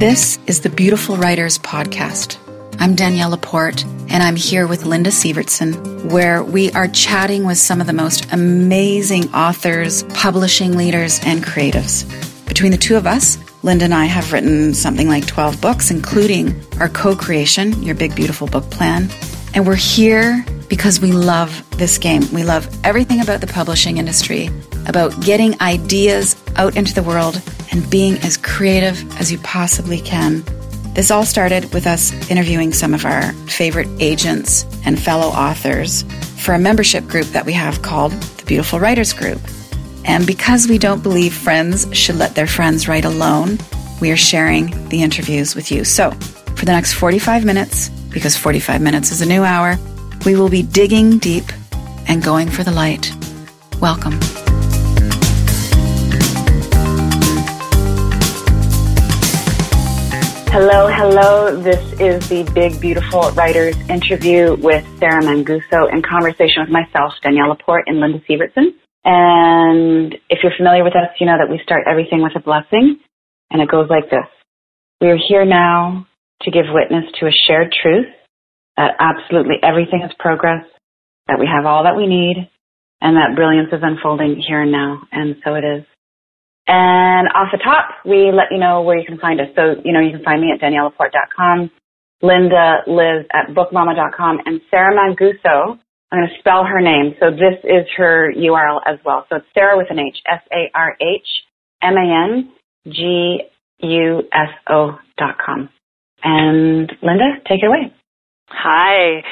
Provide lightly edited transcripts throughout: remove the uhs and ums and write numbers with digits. This is the Beautiful Writers Podcast. I'm Danielle Laporte, and I'm here with Linda Sievertson, where we are chatting with some of the most amazing authors, publishing leaders, and creatives. Between the two of us, Linda and I have written something like 12 books, including our co-creation, Your Big Beautiful Book Plan. And we're here because we love this game. We love everything about the publishing industry, about getting ideas out into the world and being as creative as you possibly can. This all started with us interviewing some of our favorite agents and fellow authors for a membership group that we have called the Beautiful Writers Group. And because we don't believe friends should let their friends write alone, we are sharing the interviews with you. So for the next 45 minutes, because 45 minutes is a new hour, we will be digging deep and going for the light. Welcome. Hello. This is the Big Beautiful Writers interview with Sarah Manguso in conversation with myself, Danielle Laporte, and Linda Sievertson. And if you're familiar with us, you know that we start everything with a blessing, and it goes like this. We are here now to give witness to a shared truth that absolutely everything is progress, that we have all that we need, and that brilliance is unfolding here and now, and so it is. And off the top, we let you know where you can find us. So, you know, you can find me at daniellelaporte.com, Linda lives at bookmama.com, and Sarah Manguso, I'm going to spell her name. So this is her URL as well. So it's Sarah with an H, sarahmanguso.com. And Linda, take it away. Hi.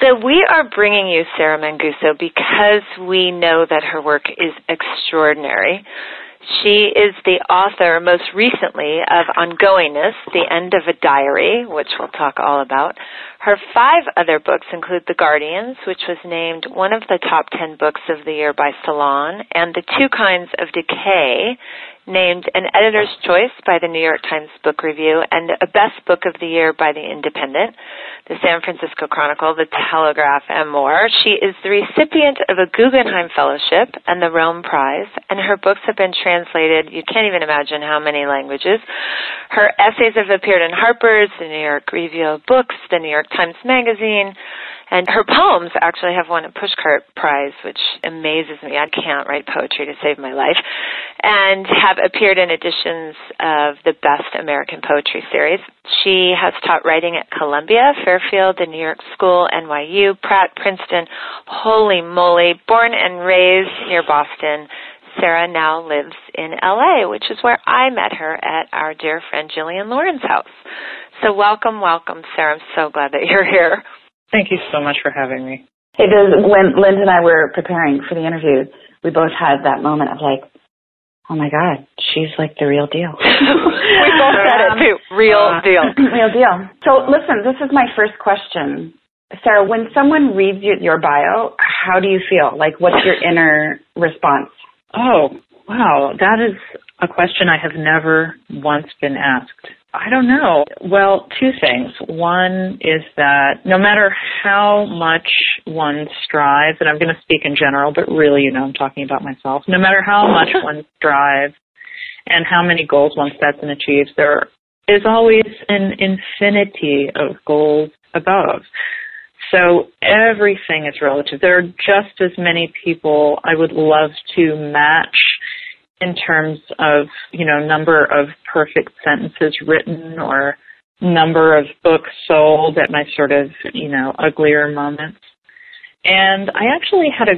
So we are bringing you Sarah Manguso because we know that her work is extraordinary. She is the author, most recently, of Ongoingness, The End of a Diary, which we'll talk all about. Her 5 other books include The Guardians, which was named one of the top 10 books of the year by Salon, and The Two Kinds of Decay, named an Editor's Choice by the New York Times Book Review, and a Best Book of the Year by The Independent, the San Francisco Chronicle, the Telegraph, and more. She is the recipient of a Guggenheim Fellowship and the Rome Prize, and her books have been translated, you can't even imagine how many languages. Her essays have appeared in Harper's, the New York Review of Books, the New York Times Magazine, and her poems actually have won a Pushcart Prize, which amazes me. I can't write poetry to save my life, and have appeared in editions of the Best American Poetry Series. She has taught writing at Columbia, Fairfield, the New York School, NYU, Pratt, Princeton. Holy moly, born and raised near Boston, Sarah now lives in LA, which is where I met her at our dear friend Jillian Lauren's house. So welcome, Sarah. I'm so glad that you're here. Thank you so much for having me. It is, when Linda and I were preparing for the interview, we both had that moment of like, oh my God, she's like the real deal. We both said it too. Real deal. So listen, this is my first question. Sarah, when someone reads your bio, how do you feel? Like, what's your inner response? Oh, wow. That is a question I have never once been asked. I don't know. Well, 2 things. One is that no matter how much one strives, and I'm going to speak in general, but really, I'm talking about myself. No matter how much one strives and how many goals one sets and achieves, there is always an infinity of goals above. So everything is relative. There are just as many people I would love to match in terms of, number of perfect sentences written or number of books sold at my sort of, uglier moments. And I actually had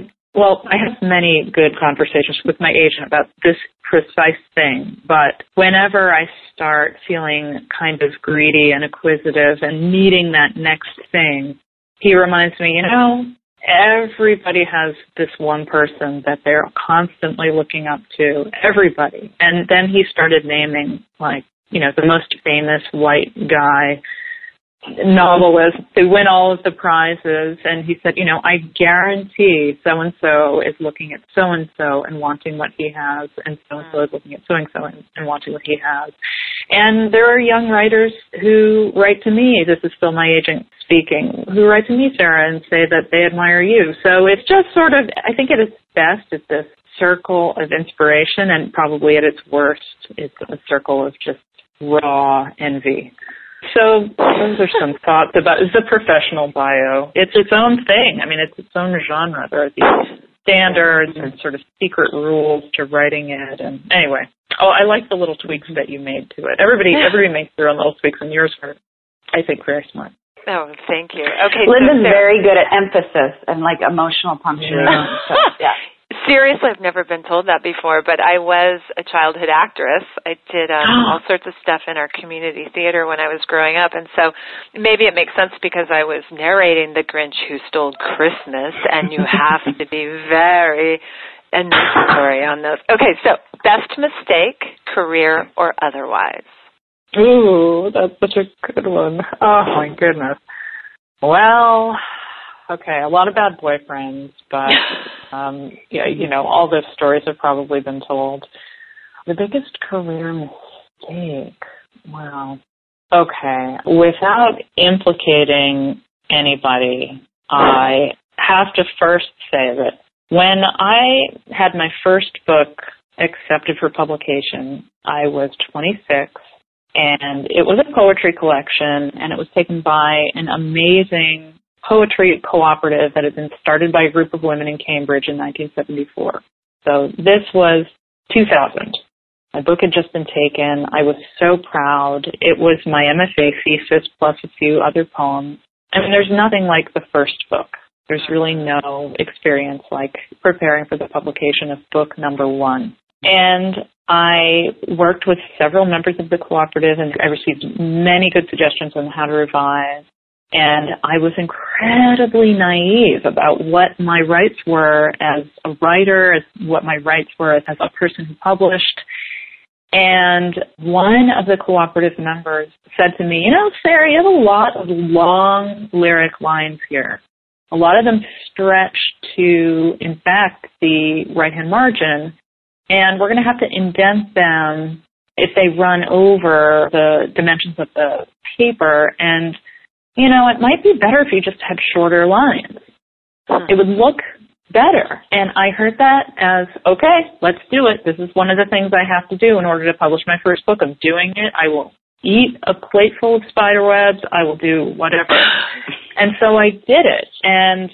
many good conversations with my agent about this precise thing, but whenever I start feeling kind of greedy and acquisitive and needing that next thing, he reminds me, everybody has this one person that they're constantly looking up to, everybody. And then he started naming, the most famous white guy novelists who win all of the prizes. And he said, I guarantee so-and-so is looking at so-and-so and wanting what he has, and so-and-so is looking at so-and-so and wanting what he has. And there are young writers who write to me, this is still my agent speaking, who write to me, Sarah, and say that they admire you. So it's just sort of, I think at its best, it's this circle of inspiration, and probably at its worst, it's a circle of just raw envy. So those are some thoughts about the professional bio. It's its own thing. I mean, it's its own genre. There are these standards and sort of secret rules to writing it. And anyway, oh, I like the little tweaks that you made to it. Everybody makes their own little tweaks, and yours are, I think, very smart. Oh, thank you. Okay, Linda's very good at emphasis and like emotional punctuation. Yeah. So, yeah. Seriously, I've never been told that before, but I was a childhood actress. I did all sorts of stuff in our community theater when I was growing up, and so maybe it makes sense because I was narrating The Grinch Who Stole Christmas, and you have to be very initiatory on those. Okay, so best mistake, career or otherwise? Ooh, that's such a good one. Oh, my goodness. Well... okay, a lot of bad boyfriends, but, yeah, you know, all those stories have probably been told. The biggest career mistake, wow. Okay, without implicating anybody, I have to first say that when I had my first book accepted for publication, I was 26. And it was a poetry collection, and it was taken by an amazing poetry cooperative that had been started by a group of women in Cambridge in 1974. So this was 2000. My book had just been taken. I was so proud. It was my MFA thesis plus a few other poems. I mean, there's nothing like the first book. There's really no experience like preparing for the publication of book number one. And I worked with several members of the cooperative, and I received many good suggestions on how to revise. And I was incredibly naive about what my rights were as a writer, as what my rights were as a person who published. And one of the cooperative members said to me, you know, Sarah, you have a lot of long lyric lines here. A lot of them stretch to, in fact, the right-hand margin, and we're going to have to indent them if they run over the dimensions of the paper, and you know, it might be better if you just had shorter lines. It would look better. And I heard that as, okay, let's do it. This is one of the things I have to do in order to publish my first book. I'm doing it. I will eat a plateful of spider webs. I will do whatever. And so I did it. And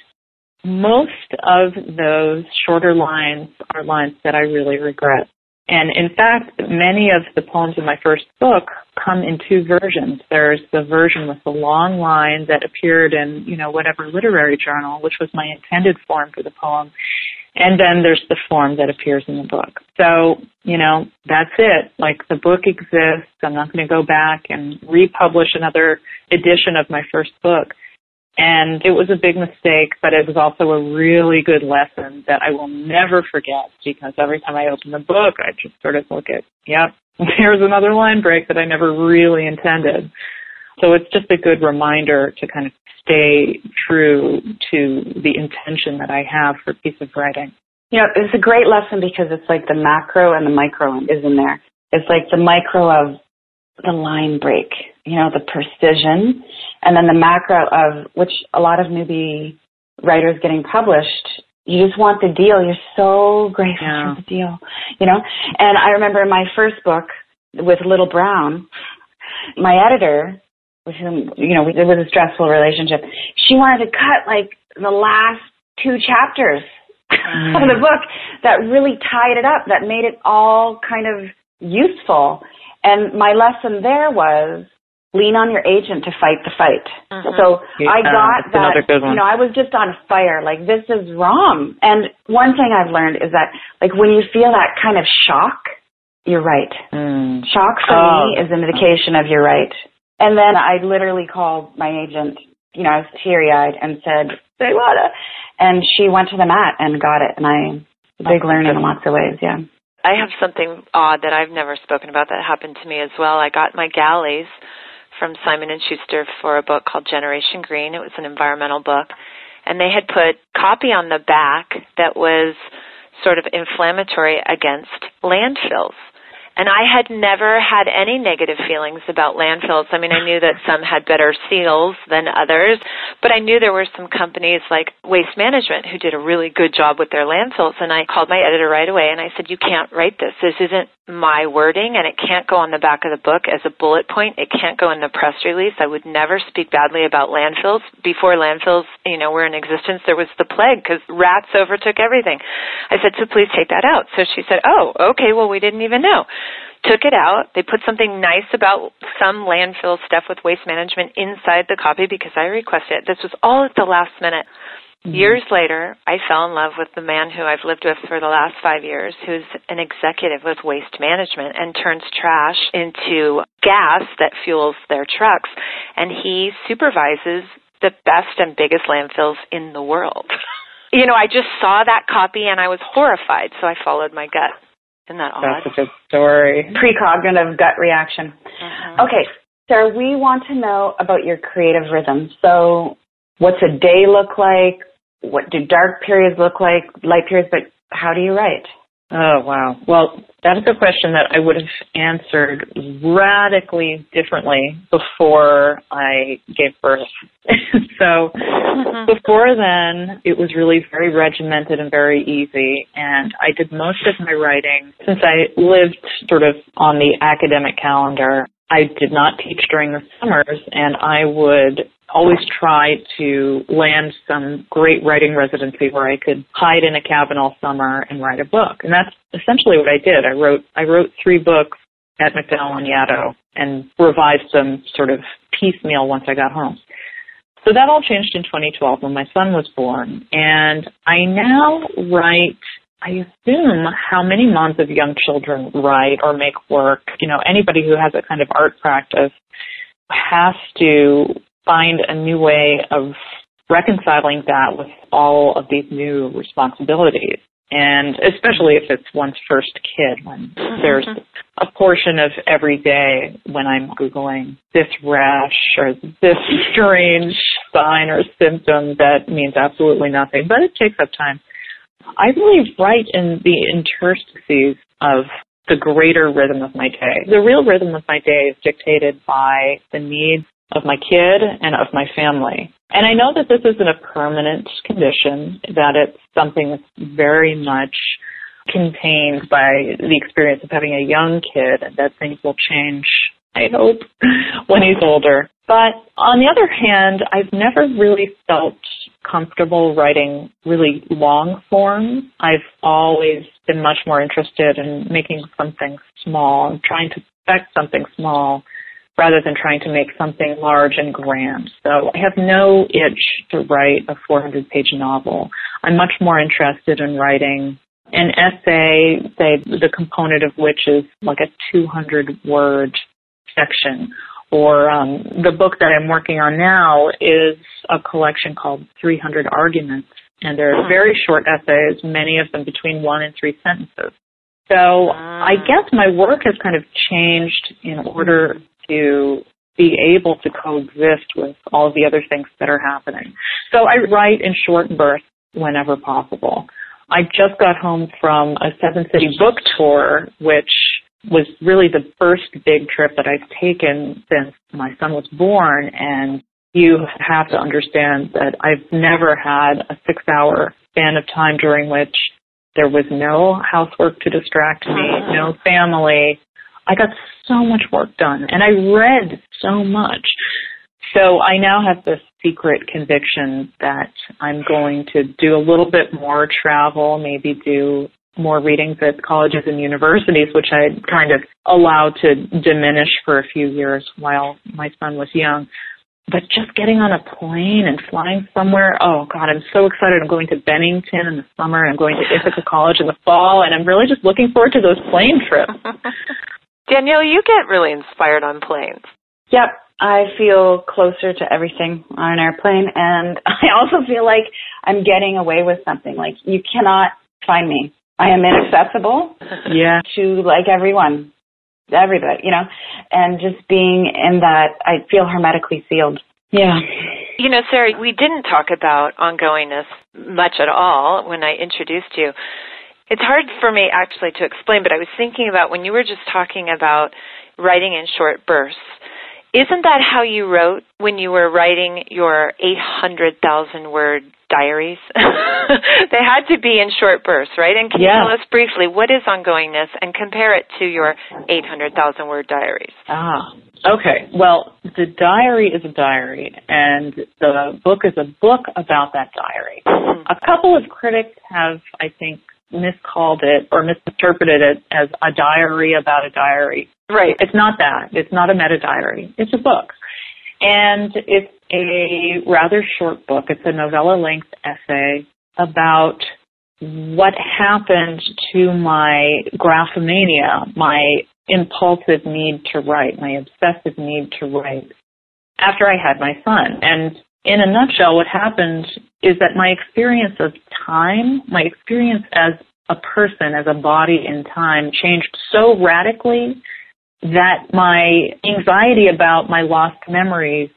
most of those shorter lines are lines that I really regret. And in fact, many of the poems in my first book come in two versions. There's the version with the long line that appeared in, you know, whatever literary journal, which was my intended form for the poem. And then there's the form that appears in the book. So, you know, that's it. Like, the book exists. I'm not going to go back and republish another edition of my first book. And it was a big mistake, but it was also a really good lesson that I will never forget, because every time I open the book, I just sort of look at, yep, here's another line break that I never really intended. So it's just a good reminder to kind of stay true to the intention that I have for a piece of writing. You know, it's a great lesson because it's like the macro and the micro is in there. It's like the micro of the line break, you know, the precision, and then the macro of which a lot of newbie writers getting published, you just want the deal. You're so grateful for the deal, you know? And I remember my first book with Little Brown, my editor, with whom, you know, it was a stressful relationship, she wanted to cut like the last two chapters of the book that really tied it up, that made it all kind of useful. And my lesson there was lean on your agent to fight the fight. Mm-hmm. So I got that, you know, I was just on fire. Like, this is wrong. And one thing I've learned is that, like, when you feel that kind of shock, you're right. Shock for me is an indication of you're right. And then I literally called my agent, you know, I was teary-eyed and said, they wanna. And she went to the mat and got it. And big learning in lots of ways, yeah. I have something odd that I've never spoken about that happened to me as well. I got my galleys from Simon & Schuster for a book called Generation Green. It was an environmental book. And they had put copy on the back that was sort of inflammatory against landfills. And I had never had any negative feelings about landfills. I mean, I knew that some had better seals than others, but I knew there were some companies like Waste Management who did a really good job with their landfills. And I called my editor right away and I said, you can't write this. This isn't my wording, and it can't go on the back of the book as a bullet point. It can't go in the press release. I would never speak badly about landfills. Before landfills, you know, were in existence, there was the plague because rats overtook everything. I said, so please take that out. So she said, oh, okay, well, we didn't even know. Took it out. They put something nice about some landfill stuff with Waste Management inside the copy because I requested it. This was all at the last minute. Mm-hmm. Years later, I fell in love with the man who I've lived with for the last 5 years, who's an executive with Waste Management and turns trash into gas that fuels their trucks. And he supervises the best and biggest landfills in the world. You know, I just saw that copy and I was horrified, so I followed my gut. Isn't that odd? That's a good story. Precognitive gut reaction. Uh-huh. Okay, Sarah, we want to know about your creative rhythm. So what's a day look like? What do dark periods look like, light periods, but how do you write? Oh, wow. Well, that is a question that I would have answered radically differently before I gave birth. So before then, it was really very regimented and very easy, and I did most of my writing since I lived sort of on the academic calendar. I did not teach during the summers, and I would always try to land some great writing residency where I could hide in a cabin all summer and write a book. And that's essentially what I did. I wrote 3 books at McDowell and Yaddo and revised them sort of piecemeal once I got home. So that all changed in 2012 when my son was born. And I now write, I assume, how many moms of young children write or make work. You know, anybody who has a kind of art practice has to find a new way of reconciling that with all of these new responsibilities. And especially if it's one's first kid, when there's a portion of every day when I'm Googling this rash or this strange sign or symptom that means absolutely nothing, but it takes up time. I really write in the interstices of the greater rhythm of my day. The real rhythm of my day is dictated by the needs of my kid and of my family. And I know that this isn't a permanent condition, that it's something that's very much contained by the experience of having a young kid, and that things will change, I hope, when he's older. But on the other hand, I've never really felt comfortable writing really long form. I've always been much more interested in making something small and trying to affect something small rather than trying to make something large and grand. So I have no itch to write a 400-page novel. I'm much more interested in writing an essay, say, the component of which is like a 200-word section. Or the book that I'm working on now is a collection called 300 Arguments, and they're very short essays, many of them between 1 and 3 sentences. So I guess my work has kind of changed in order to be able to coexist with all the other things that are happening. So I write in short bursts whenever possible. I just got home from a 7-city book tour, which was really the first big trip that I've taken since my son was born. And you have to understand that I've never had a 6-hour span of time during which there was no housework to distract me, no family. I got so much work done, and I read so much. So I now have this secret conviction that I'm going to do a little bit more travel, maybe do more readings at colleges and universities, which I kind of allowed to diminish for a few years while my son was young. But just getting on a plane and flying somewhere, oh, God, I'm so excited. I'm going to Bennington in the summer, and I'm going to Ithaca College in the fall, and I'm really just looking forward to those plane trips. Danielle, you get really inspired on planes. Yep. I feel closer to everything on an airplane, and I also feel like I'm getting away with something. Like, you cannot find me. I am inaccessible to, like, everyone. Everybody, you know, and just being in that, I feel hermetically sealed. Yeah. You know, Sarah, we didn't talk about ongoingness much at all when I introduced you. It's hard for me actually to explain, but I was thinking about when you were just talking about writing in short bursts. Isn't that how you wrote when you were writing your 800,000-word diaries? They had to be in short bursts, right? And can you tell us briefly, what is ongoingness, and compare it to your 800,000-word diaries? Okay. Well, the diary is a diary, and the book is a book about that diary. Mm-hmm. A couple of critics have, I think, miscalled it or misinterpreted it as a diary about a diary. Right. It's not that. It's not a meta diary. It's a book. And it's a rather short book. It's a novella-length essay about what happened to my graphomania, my impulsive need to write, my obsessive need to write after I had my son. And in a nutshell, what happened is that my experience of time, my experience as a person, as a body in time, changed so radically that my anxiety about my lost memories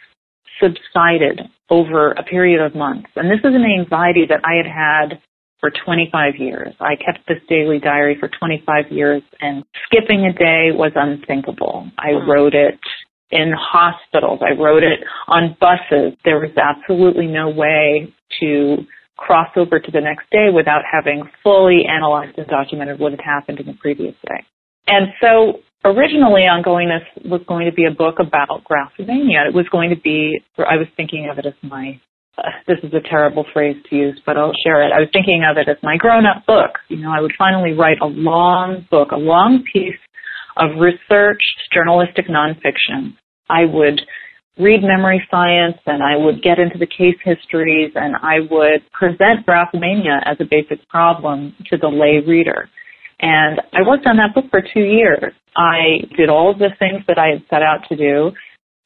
subsided over a period of months. And this is an anxiety that I had had for 25 years. I kept this daily diary for 25 years, and skipping a day was unthinkable. I wrote it in hospitals. I wrote it on buses. There was absolutely no way to cross over to the next day without having fully analyzed and documented what had happened in the previous day. And so originally, Ongoingness was going to be a book about graphomania. It was going to be, I was thinking of it as my, this is a terrible phrase to use, but I'll share it. I was thinking of it as my grown-up book. You know, I would finally write a long book, a long piece of researched journalistic nonfiction. I would read memory science, and I would get into the case histories, and I would present graphomania as a basic problem to the lay reader. And I worked on that book for 2 years. I did all of the things that I had set out to do,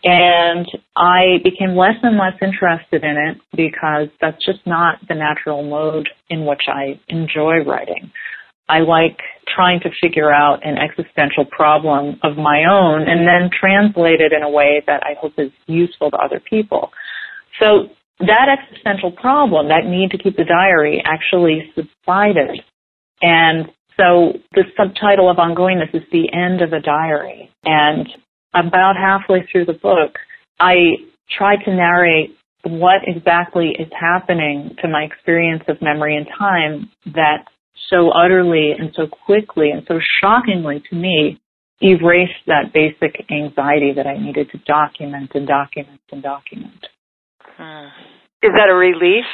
and I became less and less interested in it because that's just not the natural mode in which I enjoy writing. I like trying to figure out an existential problem of my own and then translate it in a way that I hope is useful to other people. So that existential problem, that need to keep the diary, actually subsided. And so the subtitle of Ongoingness is The End of a Diary. And about halfway through the book, I tried to narrate what exactly is happening to my experience of memory and time that so utterly and so quickly and so shockingly to me erased that basic anxiety that I needed to document and document and document. Is that a relief?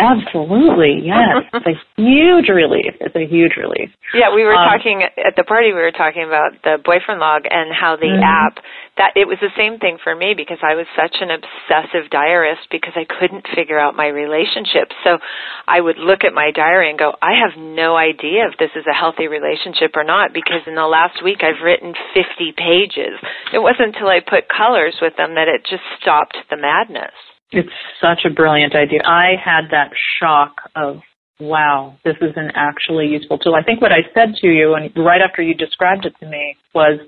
Absolutely, yes. It's a huge relief. It's a huge relief. Yeah, we were talking at the party, we were talking about the boyfriend log and how the app, that it was the same thing for me because I was such an obsessive diarist because I couldn't figure out my relationship. So I would look at my diary and go, I have no idea if this is a healthy relationship or not because in the last week I've written 50 pages. It wasn't until I put colors with them that it just stopped the madness. It's such a brilliant idea. I had that shock of, wow, this is an actually useful tool. I think what I said to you, and right after you described it to me, was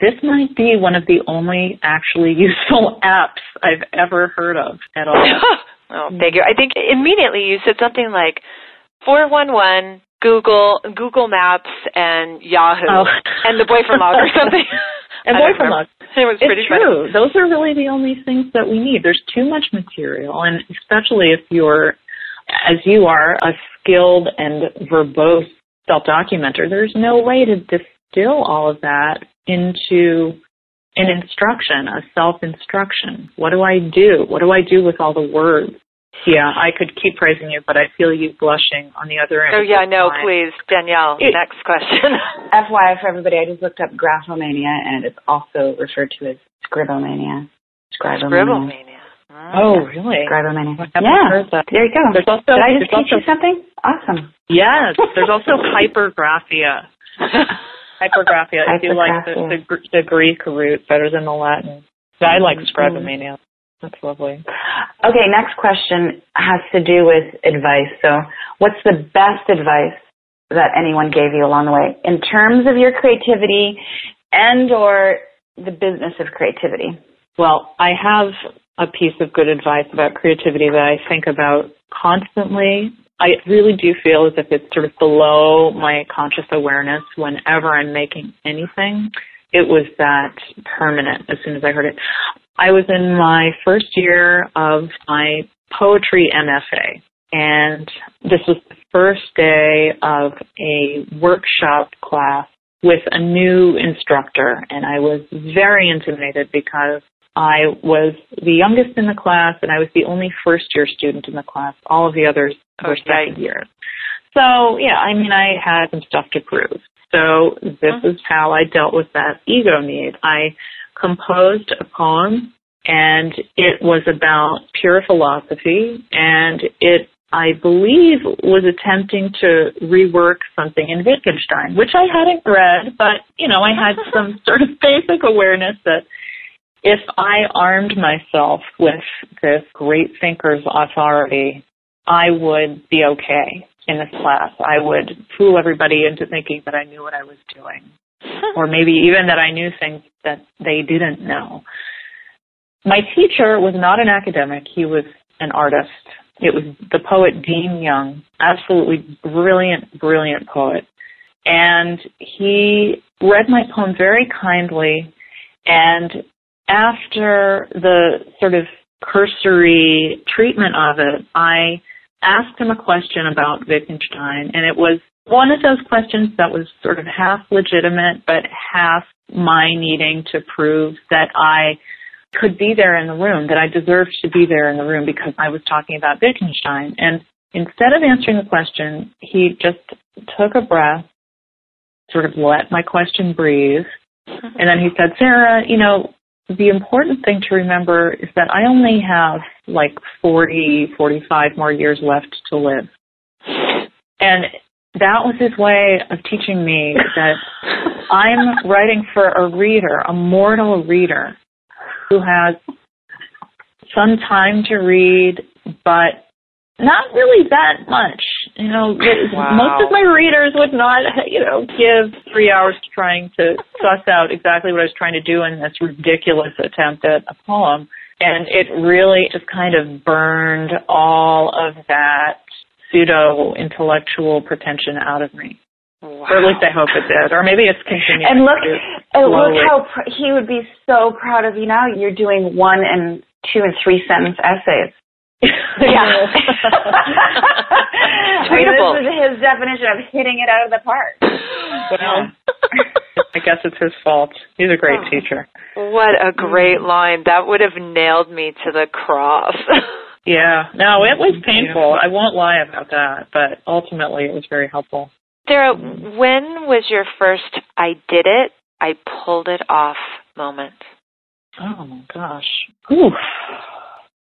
this might be one of the only actually useful apps I've ever heard of at all. Oh, thank you. I think immediately you said something like 411, Google Maps, and Yahoo, and the boyfriend log or something. And boyfriend log. It's true. Funny. Those are really the only things that we need. There's too much material, and especially if you're, as you are, a skilled and verbose self-documenter, there's no way to distill all of that into an instruction, a self-instruction. What do I do? What do I do with all the words? Yeah, I could keep praising you, but I feel you blushing on the other end. Oh, yeah, no, please, Danielle, next question. FYI for everybody, I just looked up graphomania, and it's also referred to as scribomania. Scribomania. Oh, really? Scribomania. Yeah, there you go. There's also, did I just teach you something? Awesome. Yes, there's also hypergraphia. Hypergraphia. I do like the Greek root better than the Latin. But I like scribomania. That's lovely. Okay, next question has to do with advice. So what's the best advice that anyone gave you along the way in terms of your creativity and or the business of creativity? Well, I have a piece of good advice about creativity that I think about constantly I really do feel as if it's sort of below my conscious awareness whenever I'm making anything. It was that permanent as soon as I heard it. I was in my first year of my poetry MFA, and this was the first day of a workshop class with a new instructor, and I was very intimidated because I was the youngest in the class, and I was the only first-year student in the class. All of the others were second years. So, yeah, I mean, I had some stuff to prove. So this is how I dealt with that ego need. I composed a poem, and it was about pure philosophy, and it, I believe, was attempting to rework something in Wittgenstein, which I hadn't read, but, you know, I had some sort of basic awareness that if I armed myself with this great thinker's authority, I would be okay in this class. I would fool everybody into thinking that I knew what I was doing, or maybe even that I knew things that they didn't know. My teacher was not an academic. He was an artist. It was the poet Dean Young, absolutely brilliant, brilliant poet. And he read my poem very kindly, and after the sort of cursory treatment of it, I asked him a question about Wittgenstein, and it was one of those questions that was sort of half legitimate, but half my needing to prove that I could be there in the room, that I deserved to be there in the room because I was talking about Wittgenstein. And instead of answering the question, he just took a breath, sort of let my question breathe, and then he said, "Sarah, you know, the important thing to remember is that I only have like 40, 45 more years left to live." And that was his way of teaching me that I'm writing for a reader, a mortal reader, who has some time to read, but not really that much. You know, most of my readers would not, you know, give 3 hours to trying to suss out exactly what I was trying to do in this ridiculous attempt at a poem. And it really just kind of burned all of that pseudo-intellectual pretension out of me. Wow. Or at least I hope it did. Or maybe it's continuing. And look how he would be so proud of you now. You're doing 1, 2, and 3 sentence essays. Yeah. Beautiful. I mean, this is his definition of hitting it out of the park. Well, I guess it's his fault. He's a great teacher. What a great line. That would have nailed me to the cross. Yeah. No, it was painful. I won't lie about that, but ultimately it was very helpful. Sarah, when was your first "I did it, I pulled it off" moment? Oh, my gosh. Oof.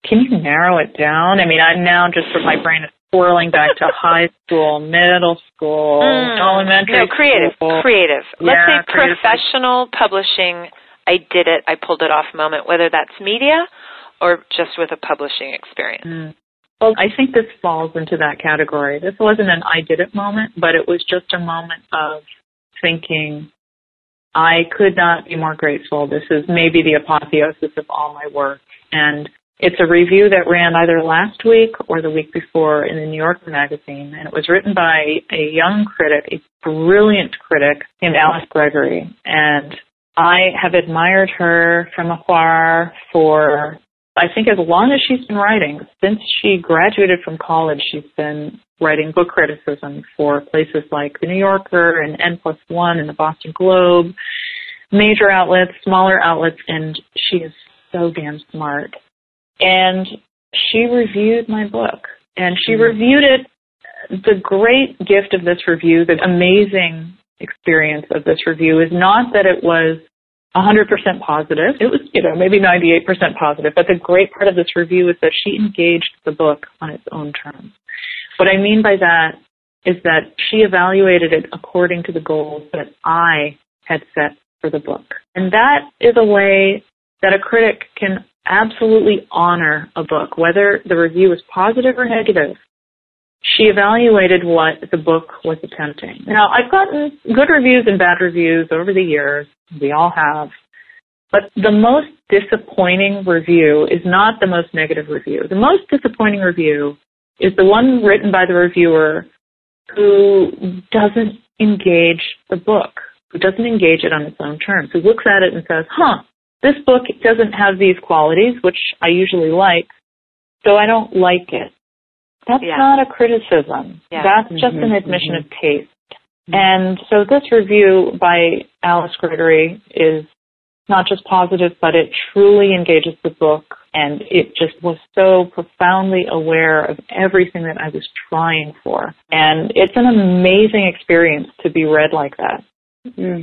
Can you narrow it down? I mean, I'm now just sort of, my brain is swirling back to high school, middle school, elementary school. No, creative. Yeah, let's say professional publishing, "I did it, I pulled it off" moment, whether that's media or just with a publishing experience. Mm. Well, I think this falls into that category. This wasn't an "I did it" moment, but it was just a moment of thinking, I could not be more grateful. This is maybe the apotheosis of all my work. And it's a review that ran either last week or the week before in the New Yorker magazine, and it was written by a young critic, a brilliant critic named Alice Gregory. And I have admired her from afar for, I think, as long as she's been writing. Since she graduated from college, she's been writing book criticism for places like the New Yorker and N+1 and the Boston Globe, major outlets, smaller outlets, and she is so damn smart. And she reviewed my book, and she reviewed it. The great gift of this review, the amazing experience of this review, is not that it was 100% positive. It was, you know, maybe 98% positive, but the great part of this review is that she engaged the book on its own terms. What I mean by that is that she evaluated it according to the goals that I had set for the book. And that is a way that a critic can absolutely honor a book, whether the review is positive or negative. She evaluated what the book was attempting. Now, I've gotten good reviews and bad reviews over the years. We all have. But the most disappointing review is not the most negative review. The most disappointing review is the one written by the reviewer who doesn't engage the book, who doesn't engage it on its own terms, who looks at it and says, this book doesn't have these qualities, which I usually like, so I don't like it. That's not a criticism. Yeah. That's just an admission of taste. And so this review by Alice Gregory is not just positive, but it truly engages the book, and it just was so profoundly aware of everything that I was trying for. And it's an amazing experience to be read like that. You know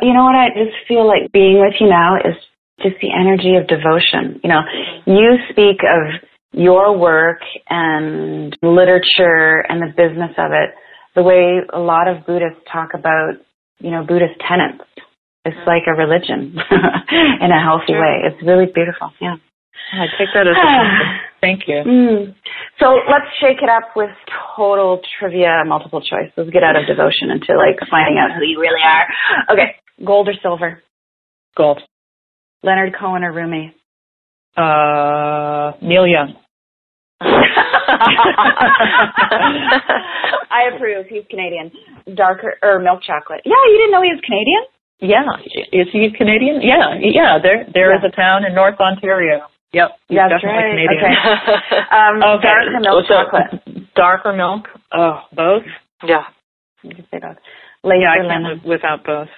what I just feel like being with you now is just the energy of devotion. You know, you speak of your work and literature and the business of it the way a lot of Buddhists talk about, you know, Buddhist tenets. It's like a religion in a healthy way. It's really beautiful. Yeah. I take that as a compliment. Thank you. So let's shake it up with total trivia, multiple choice. Let's get out of devotion into like finding out who you really are. Okay. Gold or silver? Gold. Leonard Cohen or Rumi? Neil Young. I approve. He's Canadian. Darker or milk chocolate? Yeah, you didn't know he was Canadian? Yeah. Is he Canadian? Yeah. Yeah. There is a town in North Ontario. Yep. He's definitely right. Canadian. Okay. Dark or milk chocolate? Dark or milk? Oh, both? Yeah. You can say both. Lace or lemon? I can't live without both.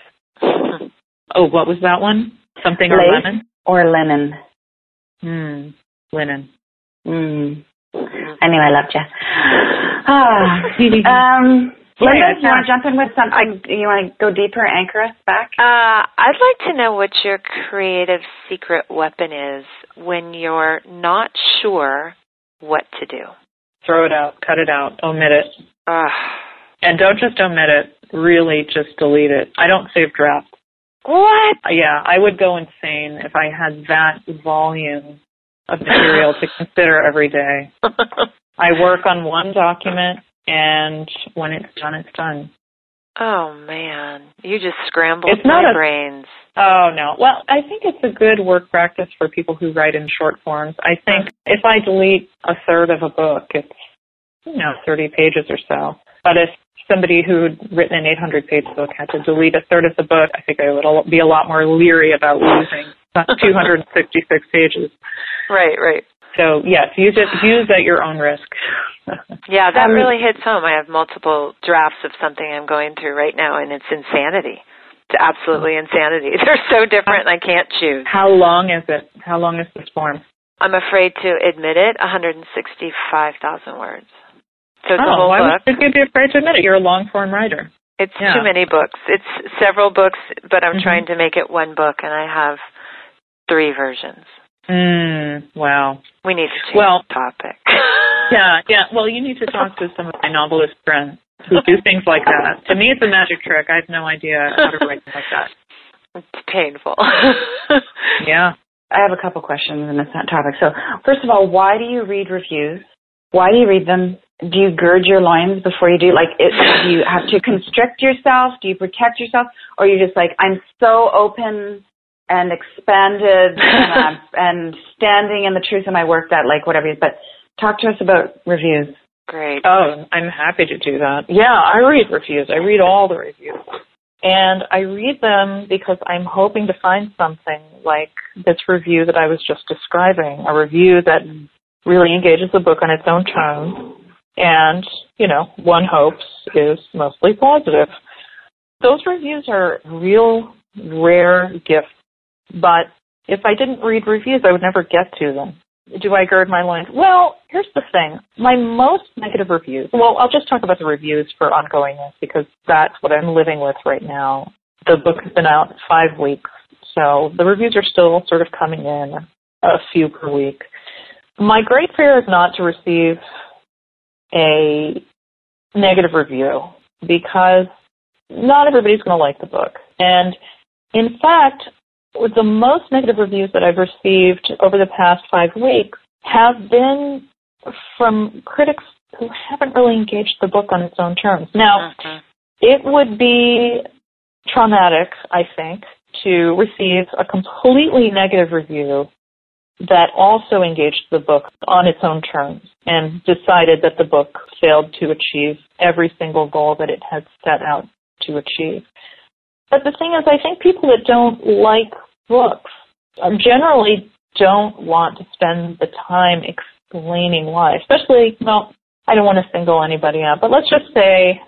Oh, what was that one? Something or lemon? Or linen. Linen. I knew I loved you. Linda, do you want to jump in with something? You want to go deeper, anchor us back? I'd like to know what your creative secret weapon is when you're not sure what to do. Throw it out, cut it out, omit it. And don't just omit it. Really just delete it. I don't save drafts. What? Yeah, I would go insane if I had that volume of material to consider every day. I work on one document, and when it's done, it's done. Oh, man. You just scrambled my brains. Oh, no. Well, I think it's a good work practice for people who write in short forms. I think if I delete a third of a book, it's, 30 pages or so. But if somebody who'd written an 800-page book had to delete a third of the book, I think I would be a lot more leery about losing 266 pages. Right. So, yes, use at your own risk. Yeah, that really hits home. I have multiple drafts of something I'm going through right now, and it's insanity. It's absolutely insanity. They're so different, and I can't choose. How long is it? How long is this form? I'm afraid to admit it, 165,000 words. So it's a whole book. Why would you be afraid to admit it? You're a long-form writer. It's too many books. It's several books, but I'm trying to make it one book, and I have 3 versions. Wow. We need to change the topic. Yeah. Well, you need to talk to some of my novelist friends who do things like that. To me, it's a magic trick. I have no idea how to write like that. It's painful. Yeah. I have a couple questions in this topic. So, first of all, why do you read reviews? Why do you read them? Do you gird your loins before you do? Do you have to constrict yourself? Do you protect yourself? Or are you just like, I'm so open and expanded and standing in the truth of my work that whatever it is. But talk to us about reviews. Great. Oh, I'm happy to do that. Yeah, I read reviews. I read all the reviews. And I read them because I'm hoping to find something like this review that I was just describing, a review that really engages the book on its own terms. And, one hopes is mostly positive. Those reviews are real rare gifts. But if I didn't read reviews, I would never get to them. Do I gird my loins? Well, here's the thing. My most negative reviews, I'll just talk about the reviews for Ongoingness because that's what I'm living with right now. The book has been out 5 weeks, so the reviews are still sort of coming in, a few per week. My great fear is not to receive a negative review because not everybody's going to like the book. And, in fact, the most negative reviews that I've received over the past 5 weeks have been from critics who haven't really engaged the book on its own terms. Now, it would be traumatic, I think, to receive a completely negative review that also engaged the book on its own terms and decided that the book failed to achieve every single goal that it had set out to achieve. But the thing is, I think people that don't like books generally don't want to spend the time explaining why, especially, well, I don't want to single anybody out, but let's just say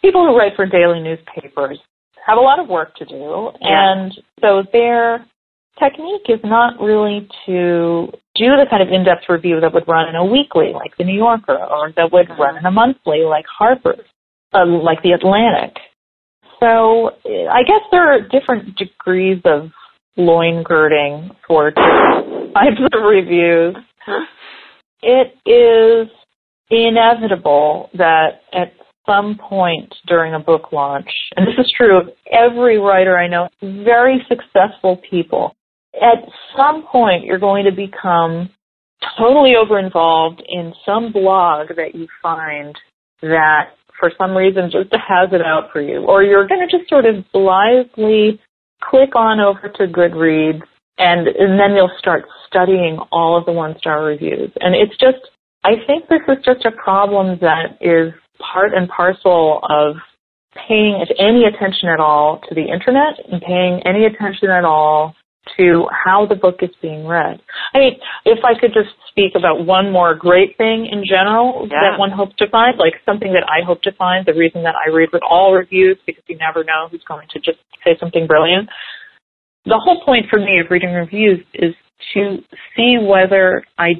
people who write for daily newspapers have a lot of work to do, and so their technique is not really to do the kind of in-depth review that would run in a weekly, like the New Yorker, or that would run in a monthly, like Harper's, like the Atlantic. So I guess there are different degrees of loin-girding for different types of reviews. It is inevitable that at some point during a book launch, and this is true of every writer I know, very successful people, at some point you're going to become totally over-involved in some blog that you find that for some reason just has it out for you. Or you're going to just sort of blithely click on over to Goodreads, and then you'll start studying all of the one-star reviews. And it's just, I think this is just a problem that is part and parcel of paying any attention at all to the internet and paying any attention at all to how the book is being read. I mean, if I could just speak about one more great thing in general that one hopes to find, like something that I hope to find, the reason that I read with all reviews, because you never know who's going to just say something brilliant. The whole point for me of reading reviews is to see whether I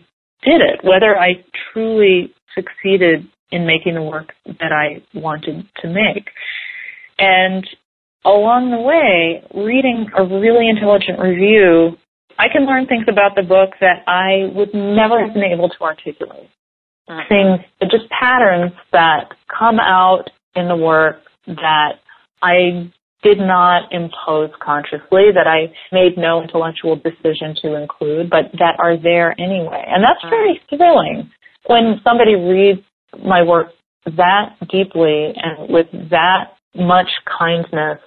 did it, whether I truly succeeded in making the work that I wanted to make. And along the way, reading a really intelligent review, I can learn things about the book that I would never have been able to articulate. Things, just patterns that come out in the work that I did not impose consciously, that I made no intellectual decision to include, but that are there anyway. And that's very thrilling when somebody reads my work that deeply and with that much kindness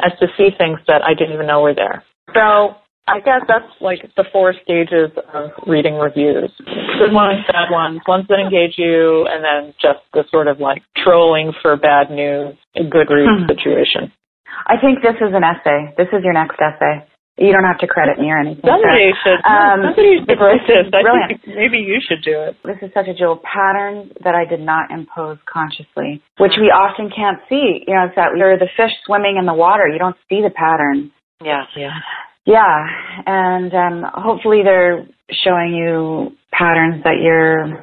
as to see things that I didn't even know were there. So I guess that's like the four stages of reading reviews. Good ones, bad ones, ones that engage you, and then just the sort of like trolling for bad news, Goodreads situation. I think this is an essay. This is your next essay. You don't have to credit me or anything. Somebody should write this. I think maybe you should do it. This is such a jewel. Pattern that I did not impose consciously, which we often can't see. You know, it's that you're the fish swimming in the water. You don't see the pattern. Yeah. And hopefully they're showing you patterns that are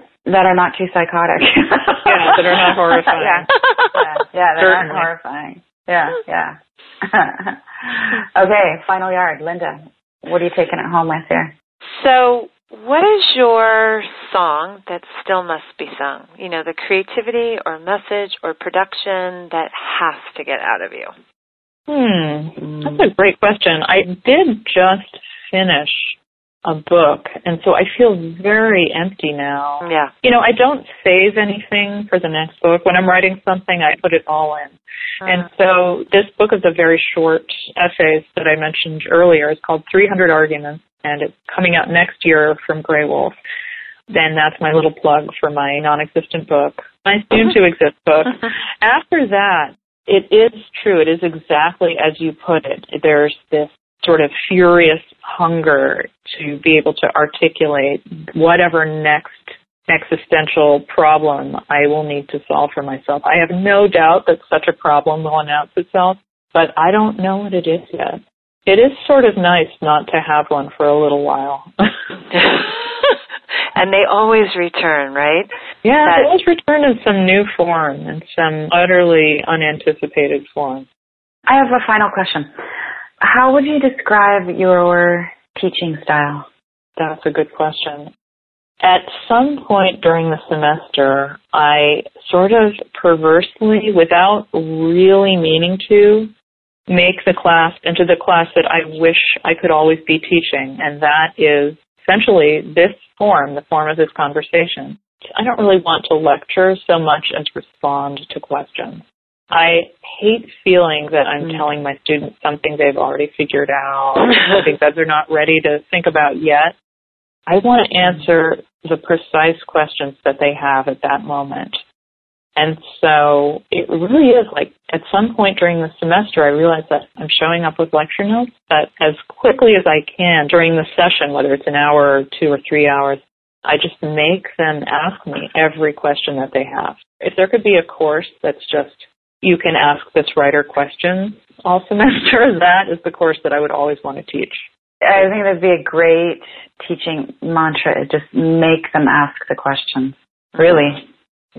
not too psychotic. That are not horrifying. They're not horrifying. Okay, final yard. Linda, what are you taking it home with here? So what is your song that still must be sung? You know, the creativity or message or production that has to get out of you. That's a great question. I did just finish a book, and so I feel very empty now. Yeah. You know, I don't save anything for the next book. When I'm writing something, I put it all in. And so this book is a very short essays that I mentioned earlier. It's called 300 Arguments, and it's coming out next year from Grey Wolf. Then that's my little plug for my non-existent book, my soon-to-exist book. After that, it is true. It is exactly as you put it. There's this sort of furious hunger to be able to articulate whatever next existential problem I will need to solve for myself. I have no doubt that such a problem will announce itself, but I don't know what it is yet. It is sort of nice not to have one for a little while. And they always return, right? Yeah, they always return in some new form, in some utterly unanticipated form. I have a final question. How would you describe your teaching style? That's a good question. At some point during the semester, I sort of perversely, without really meaning to, make the class into the class that I wish I could always be teaching, and that is essentially this form, the form of this conversation. I don't really want to lecture so much as respond to questions. I hate feeling that I'm telling my students something they've already figured out, something that they're not ready to think about yet. I want to answer the precise questions that they have at that moment. And so it really is like at some point during the semester, I realized that I'm showing up with lecture notes, but as quickly as I can during the session, whether it's an hour or 2 or 3 hours, I just make them ask me every question that they have. If there could be a course that's just, you can ask this writer questions all semester, that is the course that I would always want to teach. I think that'd be a great teaching mantra, is just make them ask the questions. Really.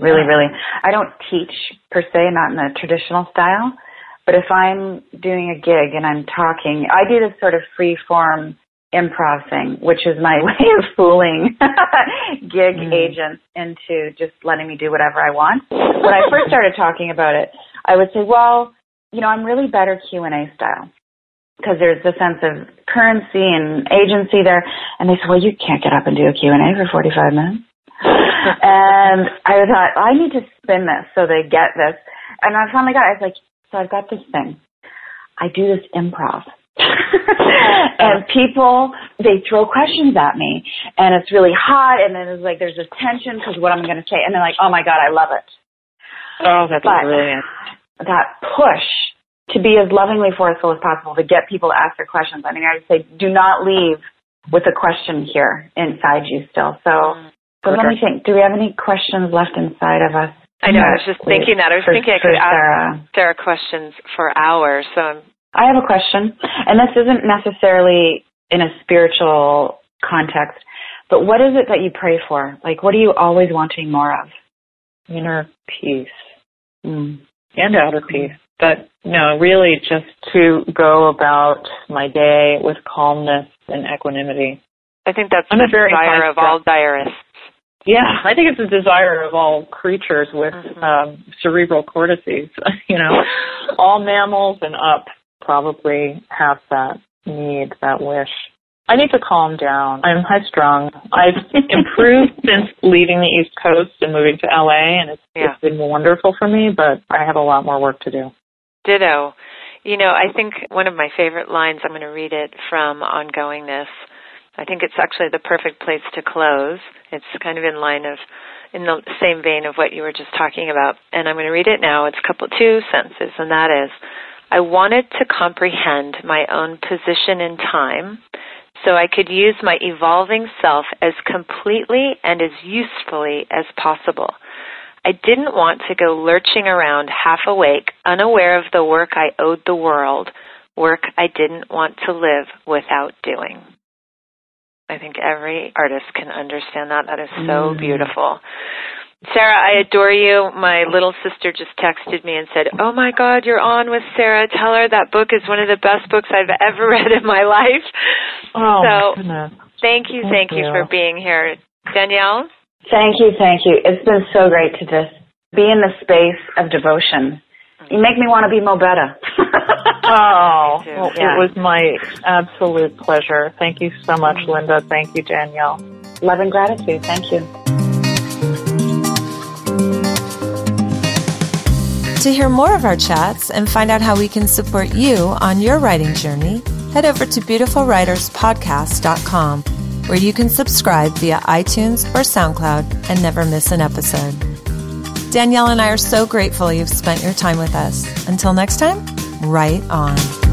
I don't teach per se, not in the traditional style, but if I'm doing a gig and I'm talking, I do this sort of free form improv thing, which is my way of fooling gig agents into just letting me do whatever I want. When I first started talking about it, I would say, well, you know, I'm really better Q&A style, because there's the sense of currency and agency there. And they said, well, you can't get up and do a Q&A for 45 minutes. And I thought, I need to spin this so they get this. And I finally got it. I was like, so I've got this thing. I do this improv. And people, they throw questions at me. And it's really hot. And then it's like there's this tension because what I'm going to say. And they're like, oh, my God, I love it. Oh, that's brilliant. That push to be as lovingly forceful as possible to get people to ask their questions. I mean, I would say do not leave with a question here inside you still. So let me think. Do we have any questions left inside of us? I know. I was just thinking that. I was thinking I could ask Sarah questions for hours. So I have a question, and this isn't necessarily in a spiritual context, but what is it that you pray for? Like, what are you always wanting more of? Inner peace and outer peace. But no, really just to go about my day with calmness and equanimity. I think that's the desire of all diarists. Yeah, I think it's a desire of all creatures with cerebral cortices. You know, all mammals and up probably have that need, that wish. I need to calm down. I'm high-strung. I've improved since leaving the East Coast and moving to LA, and it's been wonderful for me, but I have a lot more work to do. Ditto. You know, I think one of my favorite lines, I'm going to read it from Ongoingness. I think it's actually the perfect place to close. It's kind of in the same vein of what you were just talking about. And I'm going to read it now. It's two sentences, and that is, I wanted to comprehend my own position in time so I could use my evolving self as completely and as usefully as possible. I didn't want to go lurching around half awake, unaware of the work I owed the world, work I didn't want to live without doing. I think every artist can understand that. That is so beautiful. Sarah, I adore you. My little sister just texted me and said, oh, my God, you're on with Sarah. Tell her that book is one of the best books I've ever read in my life. Oh, so my goodness. Thank you for being here. Danielle? Thank you. It's been so great to just be in the space of devotion. You make me want to be Mo Better. It was my absolute pleasure. Thank you so much, Linda. Thank you, Danielle. Love and gratitude. Thank you. To hear more of our chats and find out how we can support you on your writing journey, head over to beautifulwriterspodcast.com. where you can subscribe via iTunes or SoundCloud and never miss an episode. Danielle and I are so grateful you've spent your time with us. Until next time, write on.